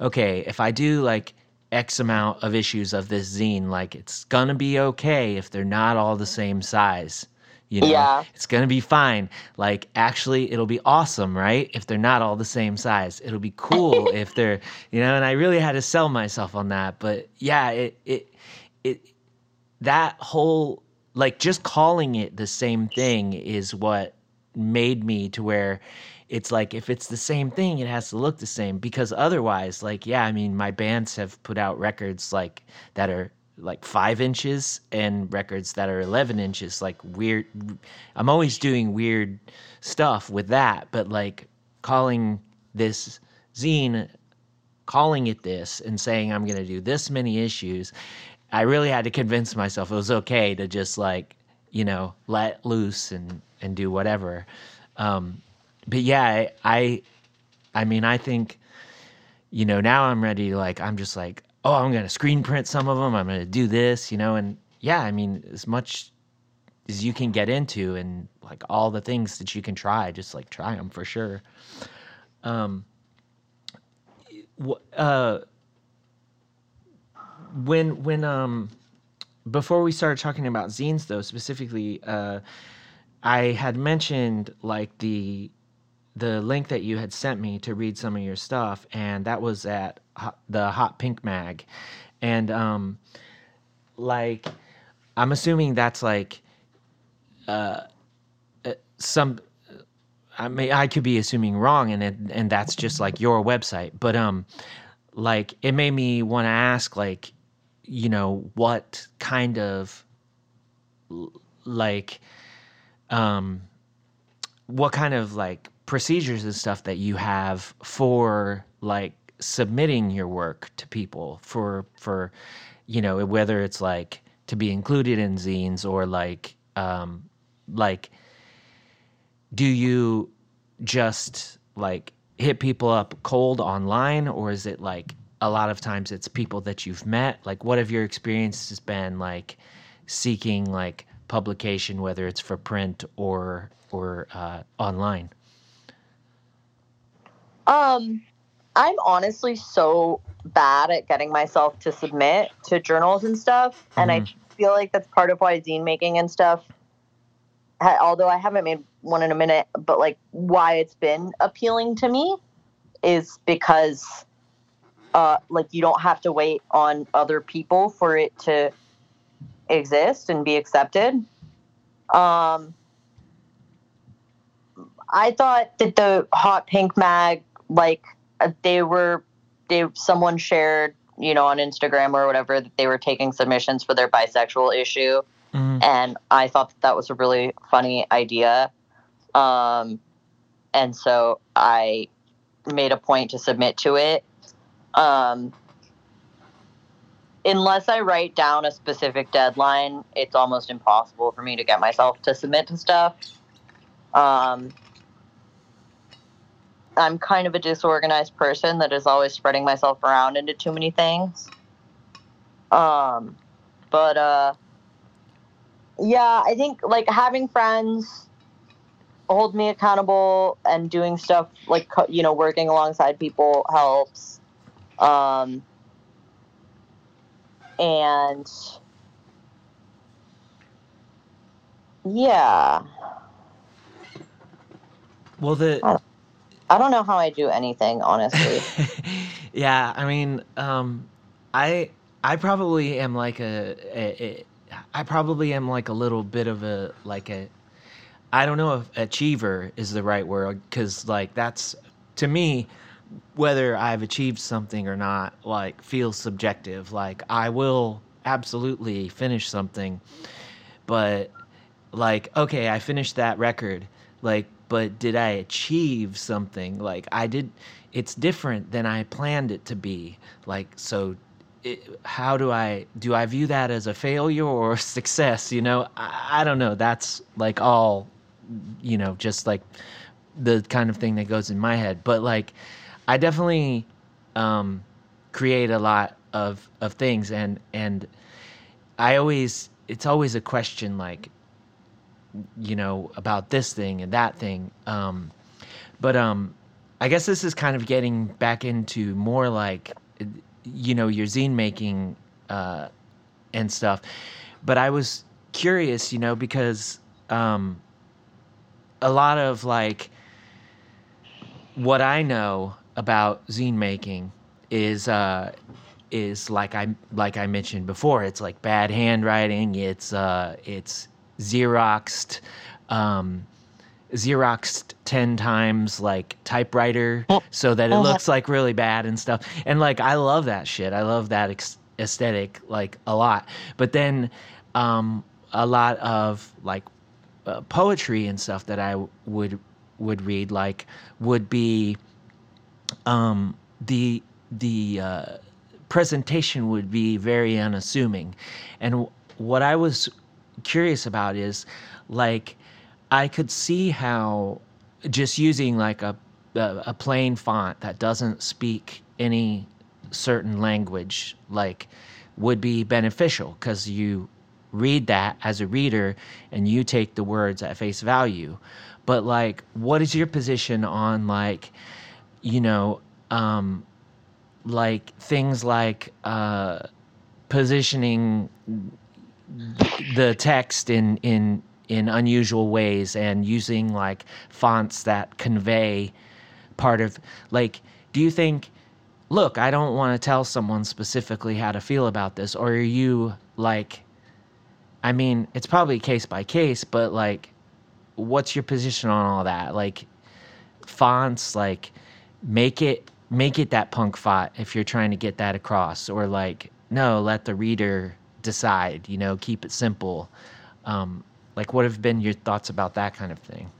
okay, if I do like X amount of issues of this zine, like it's gonna be okay if they're not all the same size, you know? Yeah. It's gonna be fine. Like actually, it'll be awesome, right? If they're not all the same size, it'll be cool if they're, you know. And I really had to sell myself on that, but yeah, it it it that whole. Like just calling it the same thing is what made me to where it's like, if it's the same thing, it has to look the same, because otherwise, like, yeah, I mean, my bands have put out records like that are like five inches and records that are eleven inches, like weird. I'm always doing weird stuff with that, but like calling this zine, calling it this and saying, I'm going to do this many issues, I really had to convince myself it was okay to just like, you know, let loose and, and do whatever. Um, but yeah, I, I, I mean, I think, you know, now I'm ready to like, I'm just like, oh, I'm going to screen print some of them. I'm going to do this, you know? And yeah, I mean, as much as you can get into and like all the things that you can try, just like try them for sure. Um, uh, When, when, um, before we started talking about zines though, specifically, uh, I had mentioned like the, the link that you had sent me to read some of your stuff, and that was at hot, the Hot Pink Mag. And, um, like, I'm assuming that's like, uh, some, I mean, I could be assuming wrong, and it, and that's just like your website, but, um, like it made me want to ask, like, you know, what kind of like um what kind of like procedures and stuff that you have for like submitting your work to people for for you know, whether it's like to be included in zines or like um like do you just like hit people up cold online, or is it like a lot of times it's people that you've met? Like what have your experiences been like seeking like publication, whether it's for print or or uh online? um I'm honestly so bad at getting myself to submit to journals and stuff, mm-hmm. and I feel like that's part of why zine making and stuff, although I haven't made one in a minute, but like why it's been appealing to me is because uh, like you don't have to wait on other people for it to exist and be accepted. Um, I thought that the Hot Pink Mag, like they were, they someone shared you know, on Instagram or whatever, that they were taking submissions for their bisexual issue. Mm-hmm. And I thought that, that was a really funny idea. Um, and so I made a point to submit to it. Um, unless I write down a specific deadline, it's almost impossible for me to get myself to submit to stuff. Um, I'm kind of a disorganized person that is always spreading myself around into too many things. Um, but, uh, yeah, I think, like, having friends hold me accountable and doing stuff, like, you know, working alongside people helps. Um, and, yeah. Well, the... I don't know how I do anything, honestly. Yeah, I mean, um, I I probably am like a, a, a I probably am like a little bit of a like a I don't know if achiever is the right word, because like that's to me whether I've achieved something or not like feels subjective. Like I will absolutely finish something, but like okay, I finished that record, like. But did I achieve something? Like I did, it's different than I planned it to be. Like, so it, how do I, do I view that as a failure or success? You know, I, I don't know. That's like all, you know, just like the kind of thing that goes in my head. But like, I definitely um, create a lot of, of things. And, and I always, it's always a question like, you know, about this thing and that thing. Um, but um, I guess this is kind of getting back into more like, you know, your zine making uh, and stuff. But I was curious, you know, because um, a lot of like what I know about zine making is uh, is like I like I mentioned before, it's like bad handwriting. It's uh, it's Xeroxed, um, Xeroxed ten times like typewriter so that it looks like really bad and stuff. And like, I love that shit. I love that ex- aesthetic like a lot. But then um, a lot of like uh, poetry and stuff that I w- would would read like would be um, the the uh, presentation would be very unassuming. And w- what I was curious about is like I could see how just using like a a plain font that doesn't speak any certain language like would be beneficial, because you read that as a reader and you take the words at face value. But like, what is your position on like, you know, um like things like uh positioning the text in, in in unusual ways and using like fonts that convey part of like, do you think, look, I don't want to tell someone specifically how to feel about this, or are you like, I mean, it's probably case by case, but like, what's your position on all that? Like fonts, like make it make it that punk font if you're trying to get that across, or like, no, let the reader decide, you know, keep it simple. Um, like, what have been your thoughts about that kind of thing?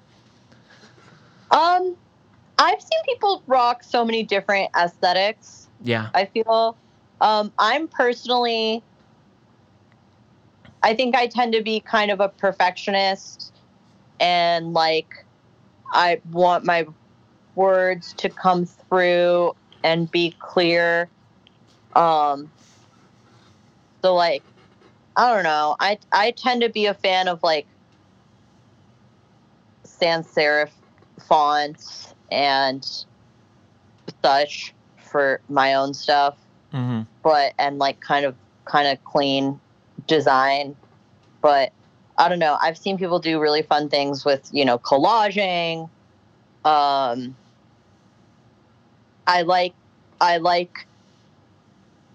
Um, I've seen people rock so many different aesthetics. Yeah. I feel, um, I'm personally, I think I tend to be kind of a perfectionist, and like, I want my words to come through and be clear. Um, so like, I don't know. I I tend to be a fan of like sans serif fonts and such for my own stuff, mm-hmm. but and like kind of kind of clean design. But I don't know. I've seen people do really fun things with, you know, collaging. Um, I like I like.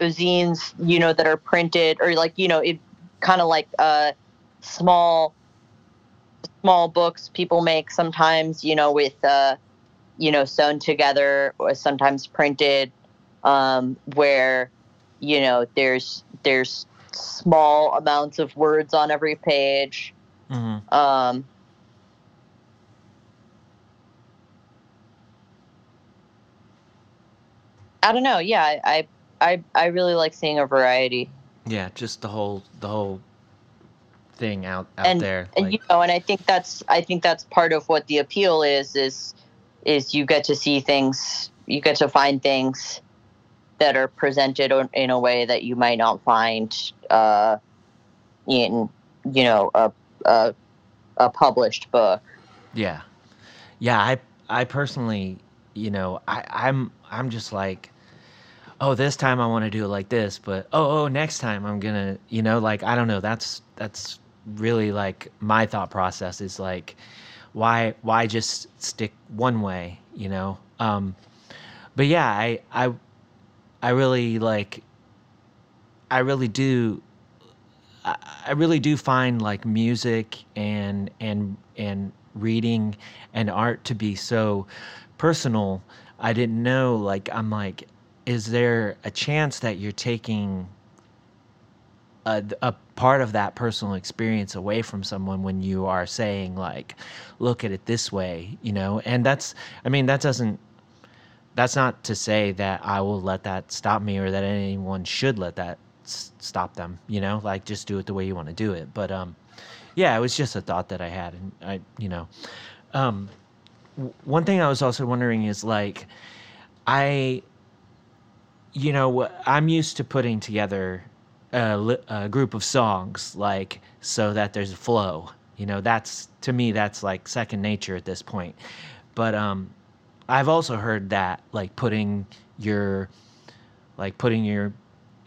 zines, you know, that are printed or like, you know, it kind of like uh small small books people make sometimes, you know, with uh you know, sewn together or sometimes printed, um where you know, there's there's small amounts of words on every page. Mm-hmm. Um, I don't know. Yeah, I, I I really like seeing a variety. Yeah, just the whole the whole thing out out and, there. And like, you know, and I think that's I think that's part of what the appeal is is is you get to see things, you get to find things that are presented in a way that you might not find uh, in you know a a a published book. Yeah, yeah. I I personally, you know, I, I'm I'm just like, oh, this time I want to do it like this, but oh, oh, next time I'm gonna, you know, like, I don't know. That's that's really like my thought process is like, why why just stick one way, you know? Um, but yeah, I I I really like. I really do. I, I really do find like music and and and reading and art to be so personal. I didn't know, like, I'm like, is there a chance that you're taking a, a part of that personal experience away from someone when you are saying, like, look at it this way, you know? And that's, I mean, that doesn't, that's not to say that I will let that stop me or that anyone should let that s- stop them, you know? Like, just do it the way you want to do it. But, um, yeah, it was just a thought that I had, and I, you know, um, one thing I was also wondering is, like, I, you know, I'm used to putting together a, a group of songs, like, so that there's a flow. You know, that's, to me, that's, like, second nature at this point. But um, I've also heard that, like, putting your, like, putting your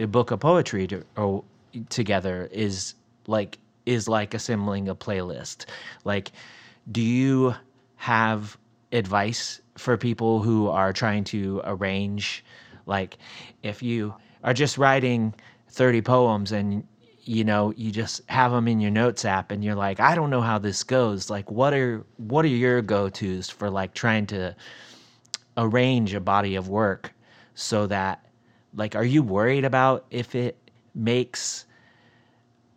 a book of poetry to, or, together is, like, is like assembling a playlist. Like, do you have advice for people who are trying to arrange, like, if you are just writing thirty poems and, you know, you just have them in your notes app and you're like, I don't know how this goes, like, what are what are your go-tos for, like, trying to arrange a body of work so that, like, are you worried about if it makes,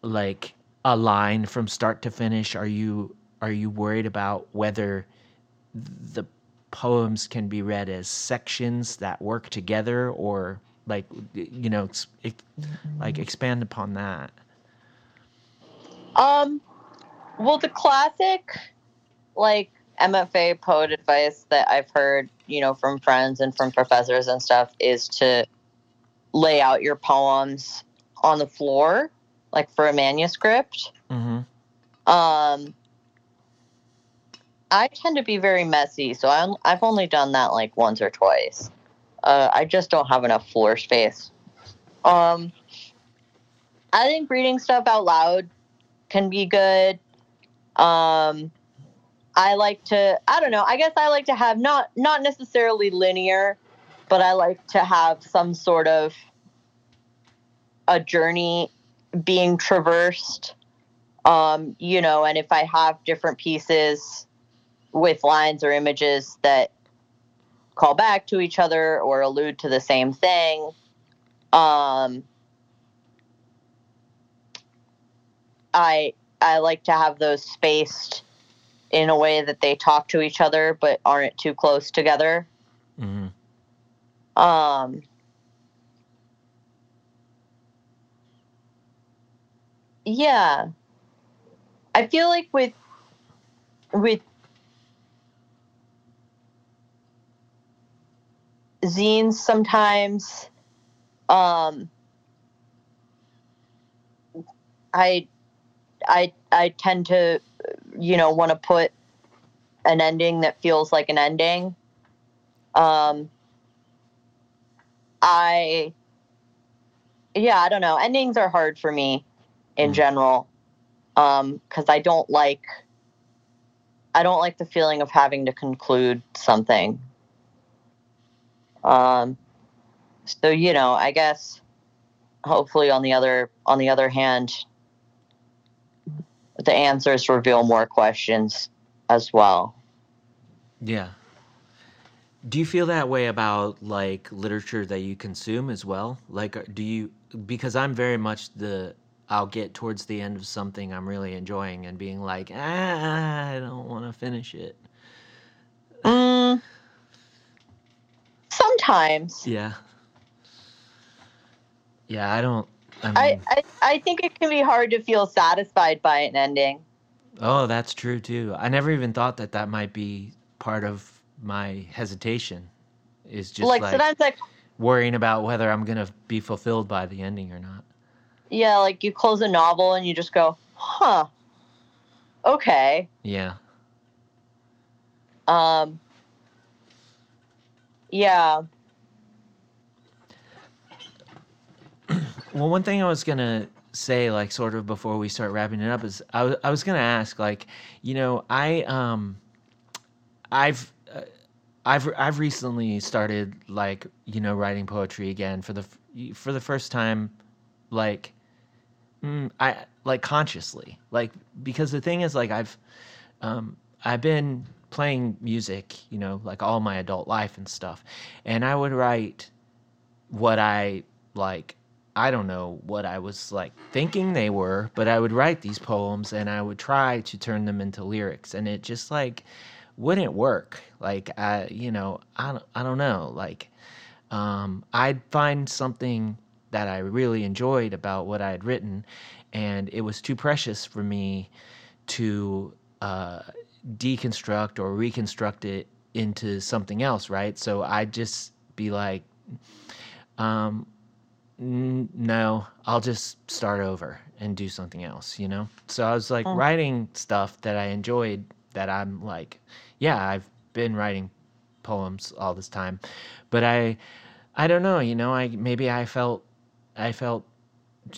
like, a line from start to finish? Are you are you worried about whether the poems can be read as sections that work together, or, like, you know, it's, it, like, expand upon that. Um, well, the classic, like, M F A poet advice that I've heard, you know, from friends and from professors and stuff is to lay out your poems on the floor, like, for a manuscript. Mm-hmm. Um, I tend to be very messy, so I'm, I've only done that, like, once or twice. Uh, I just don't have enough floor space. Um, I think reading stuff out loud can be good. Um, I like to, I don't know, I guess I like to have not, not necessarily linear, but I like to have some sort of a journey being traversed, um, you know, and if I have different pieces with lines or images that call back to each other or allude to the same thing. Um, I I like to have those spaced in a way that they talk to each other but aren't too close together. Mm-hmm. Um, yeah. I feel like with with zines sometimes, um, I, I, I tend to, you know, want to put an ending that feels like an ending. Um, I, yeah, I don't know. Endings are hard for me in general. Um, 'cause I don't like, I don't like the feeling of having to conclude something. Um, so, you know, I guess hopefully on the other, on the other hand, the answers reveal more questions as well. Yeah. Do you feel that way about like literature that you consume as well? Like, do you, because I'm very much the, I'll get towards the end of something I'm really enjoying and being like, ah, I don't want to finish it. Um, sometimes. Yeah. Yeah, I don't. I, mean, I, I I think it can be hard to feel satisfied by an ending. Oh, that's true too. I never even thought that that might be part of my hesitation. Is just like, like, like worrying about whether I'm gonna be fulfilled by the ending or not. Yeah, like you close a novel and you just go, huh? Okay. Yeah. Um. Yeah. Well, one thing I was going to say, like, sort of before we start wrapping it up is I, w- I was going to ask, like, you know, I, um, I've, uh, I've, I've recently started, like, you know, writing poetry again for the, f- for the first time, like, mm, I, like, consciously, like, because the thing is, like, I've, um, I've been playing music, you know, like, all my adult life and stuff, and I would write what I, like, I don't know what I was like thinking they were, but I would write these poems and I would try to turn them into lyrics, and it just like wouldn't work. Like I, you know, I don't, I don't know. Like um, I'd find something that I really enjoyed about what I had written, and it was too precious for me to uh, deconstruct or reconstruct it into something else, right? So I'd just be like, um. no, I'll just start over and do something else, you know? So I was like mm. writing stuff that I enjoyed, that I'm like, yeah, I've been writing poems all this time, but I, I don't know, you know, I, maybe I felt, I felt,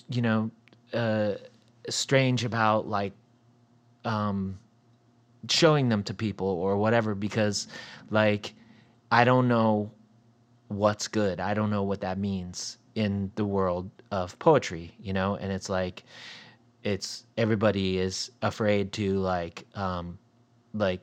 you know, uh, strange about like, um, showing them to people or whatever, because like, I don't know what's good. I don't know what that means in the world of poetry, you know? And it's like, it's, everybody is afraid to like, um, like,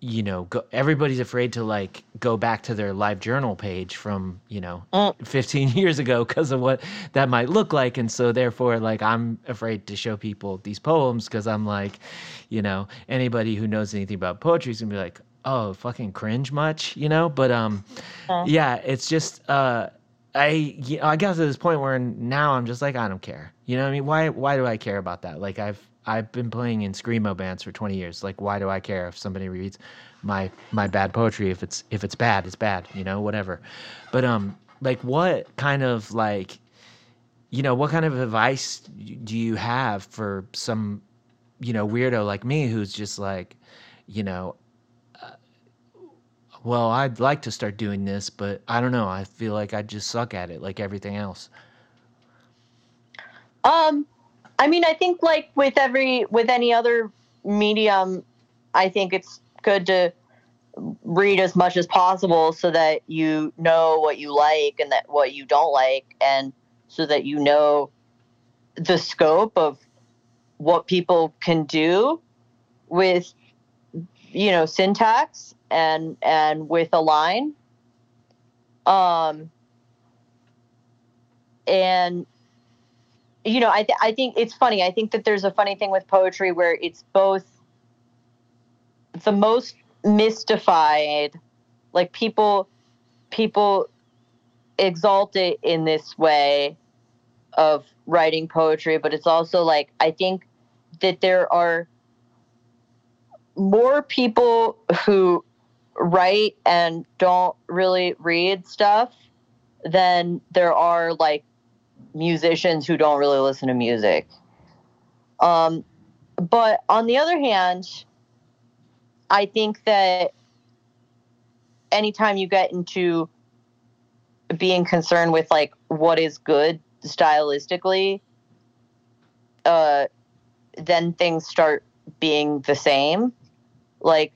you know, go, everybody's afraid to like go back to their live journal page from, you know, fifteen years ago because of what that might look like. And so therefore, like, I'm afraid to show people these poems because I'm like, you know, anybody who knows anything about poetry is gonna be like, oh, fucking cringe much, you know? But um, yeah, yeah it's just, uh, I, you know, I got to this point where now I'm just like, I don't care. You know what I mean? Why why do I care about that? Like, I've I've been playing in Screamo bands for twenty years. Like, why do I care if somebody reads my my bad poetry? If it's if it's bad, it's bad, you know, whatever. But, um, like, what kind of, like, you know, what kind of advice do you have for some, you know, weirdo like me who's just like, you know, well, I'd like to start doing this, but I don't know. I feel like I just suck at it, like everything else. Um, I mean, I think like with every, with any other medium, I think it's good to read as much as possible so that you know what you like and that what you don't like, and so that you know the scope of what people can do with, you know, syntax and and with a line. Um, and, you know, I th- I think it's funny. I think that there's a funny thing with poetry where it's both the most mystified, like people, people exalt it in this way of writing poetry, but it's also like, I think that there are more people who write and don't really read stuff than there are like musicians who don't really listen to music. Um, but on the other hand, I think that anytime you get into being concerned with like what is good stylistically, uh, then things start being the same. Like,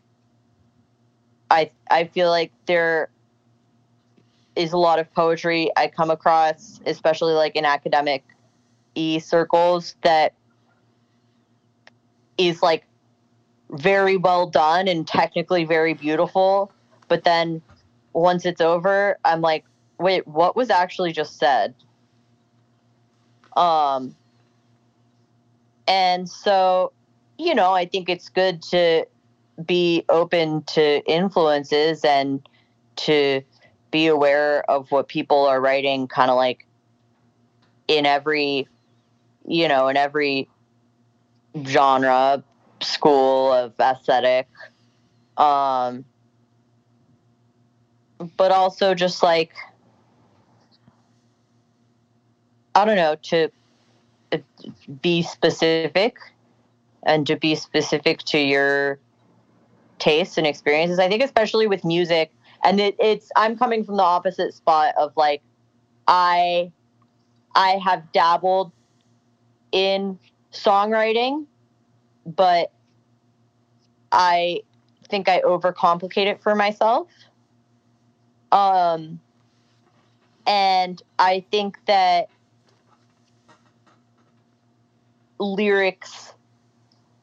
I I feel like there is a lot of poetry I come across, especially like in academic e circles, that is like very well done and technically very beautiful, but then once it's over, I'm like, wait, what was actually just said? Um, and so, you know, I think it's good to be open to influences and to be aware of what people are writing, kind of like in every, you know, in every genre, school of aesthetic. Um, but also just like, I don't know, to be specific and to be specific to your tastes and experiences. I think especially with music, and it, it's, I'm coming from the opposite spot of like, I, I have dabbled in songwriting, but I think I overcomplicate it for myself. Um, and I think that lyrics,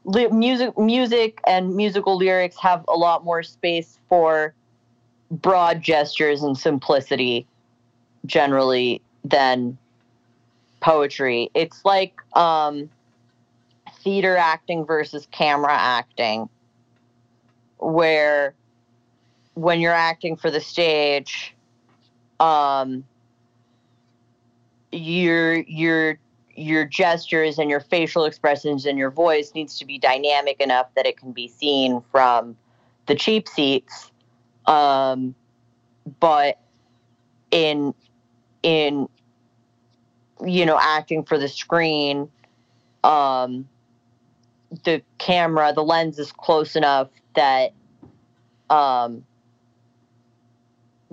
li- music, music and musical lyrics have a lot more space for broad gestures and simplicity generally than poetry. It's like, um, theater acting versus camera acting, where when you're acting for the stage, um, your, your, your gestures and your facial expressions and your voice needs to be dynamic enough that it can be seen from the cheap seats. Um, but in, in, you know, acting for the screen, um, the camera, the lens is close enough that, um,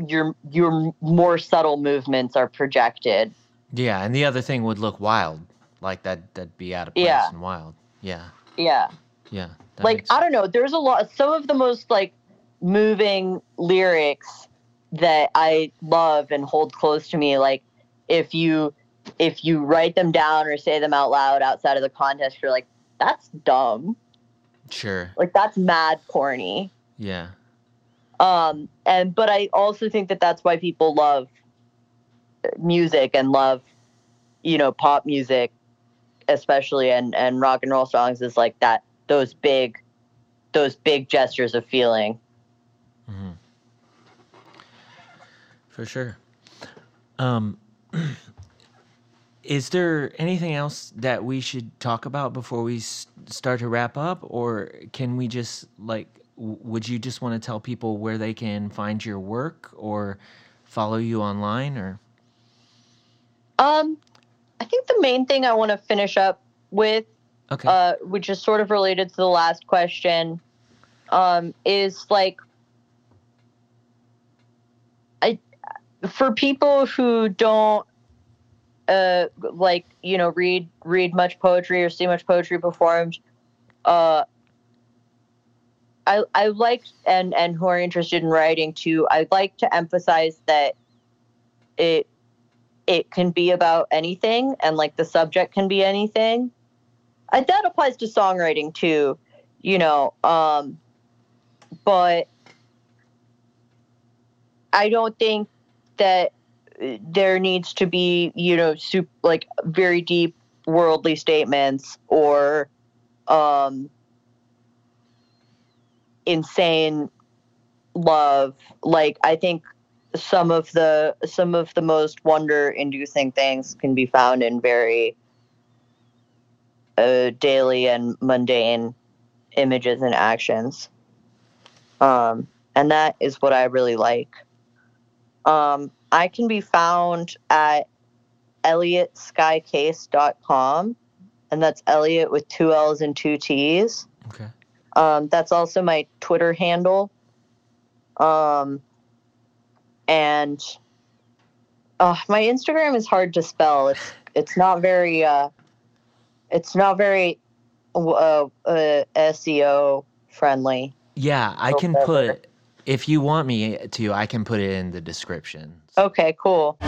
your, your more subtle movements are projected. Yeah. And the other thing would look wild. Like that, that'd be out of place yeah. and wild. Yeah. Yeah. Yeah. Like, I don't know. There's a lot, some of the most like moving lyrics that I love and hold close to me. Like if you, if you write them down or say them out loud outside of the contest, you're like, that's dumb. Sure. Like, that's mad corny. Yeah. Um, and, but I also think that that's why people love music and love, you know, pop music, especially, and, and rock and roll songs, is like that, those big, those big gestures of feeling. Mm-hmm. For sure. Um, Is there anything else that we should talk about before we s- start to wrap up? Or can we just, like, w- would you just want to tell people where they can find your work or follow you online? Or um, I think the main thing I want to finish up with, okay. uh, which is sort of related to the last question, um, is, like, I for people who don't, Uh, like, you know, read read much poetry or see much poetry performed. Uh, I I like, and, and who are interested in writing too, I like to emphasize that it it can be about anything, and like the subject can be anything. I, that applies to songwriting too, you know. Um, but I don't think that there needs to be, you know, super, like very deep worldly statements or um, insane love. Like, I think some of the some of the most wonder-inducing things can be found in very uh, daily and mundane images and actions, um, and that is what I really like. Um, I can be found at Elliot Sky Case dot com, and that's Elliot with two L's and two T's. Okay. Um, that's also my Twitter handle. Um, and uh, my Instagram is hard to spell. It's it's not very uh, it's not very uh, uh, S E O friendly. Yeah, I can put. If you want me to, I can put it in the description. Okay, cool.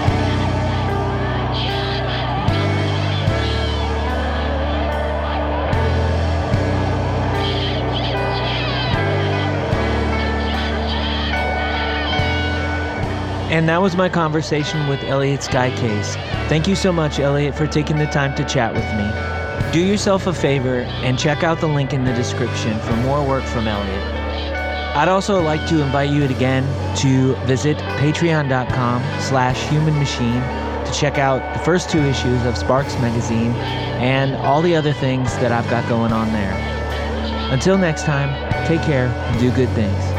And that was my conversation with Elliot Sky Case. Thank you so much, Elliot, for taking the time to chat with me. Do yourself a favor and check out the link in the description for more work from Elliot. I'd also like to invite you again to visit patreon.com slash human machine to check out the first two issues of Sparks Magazine and all the other things that I've got going on there. Until next time, take care and do good things.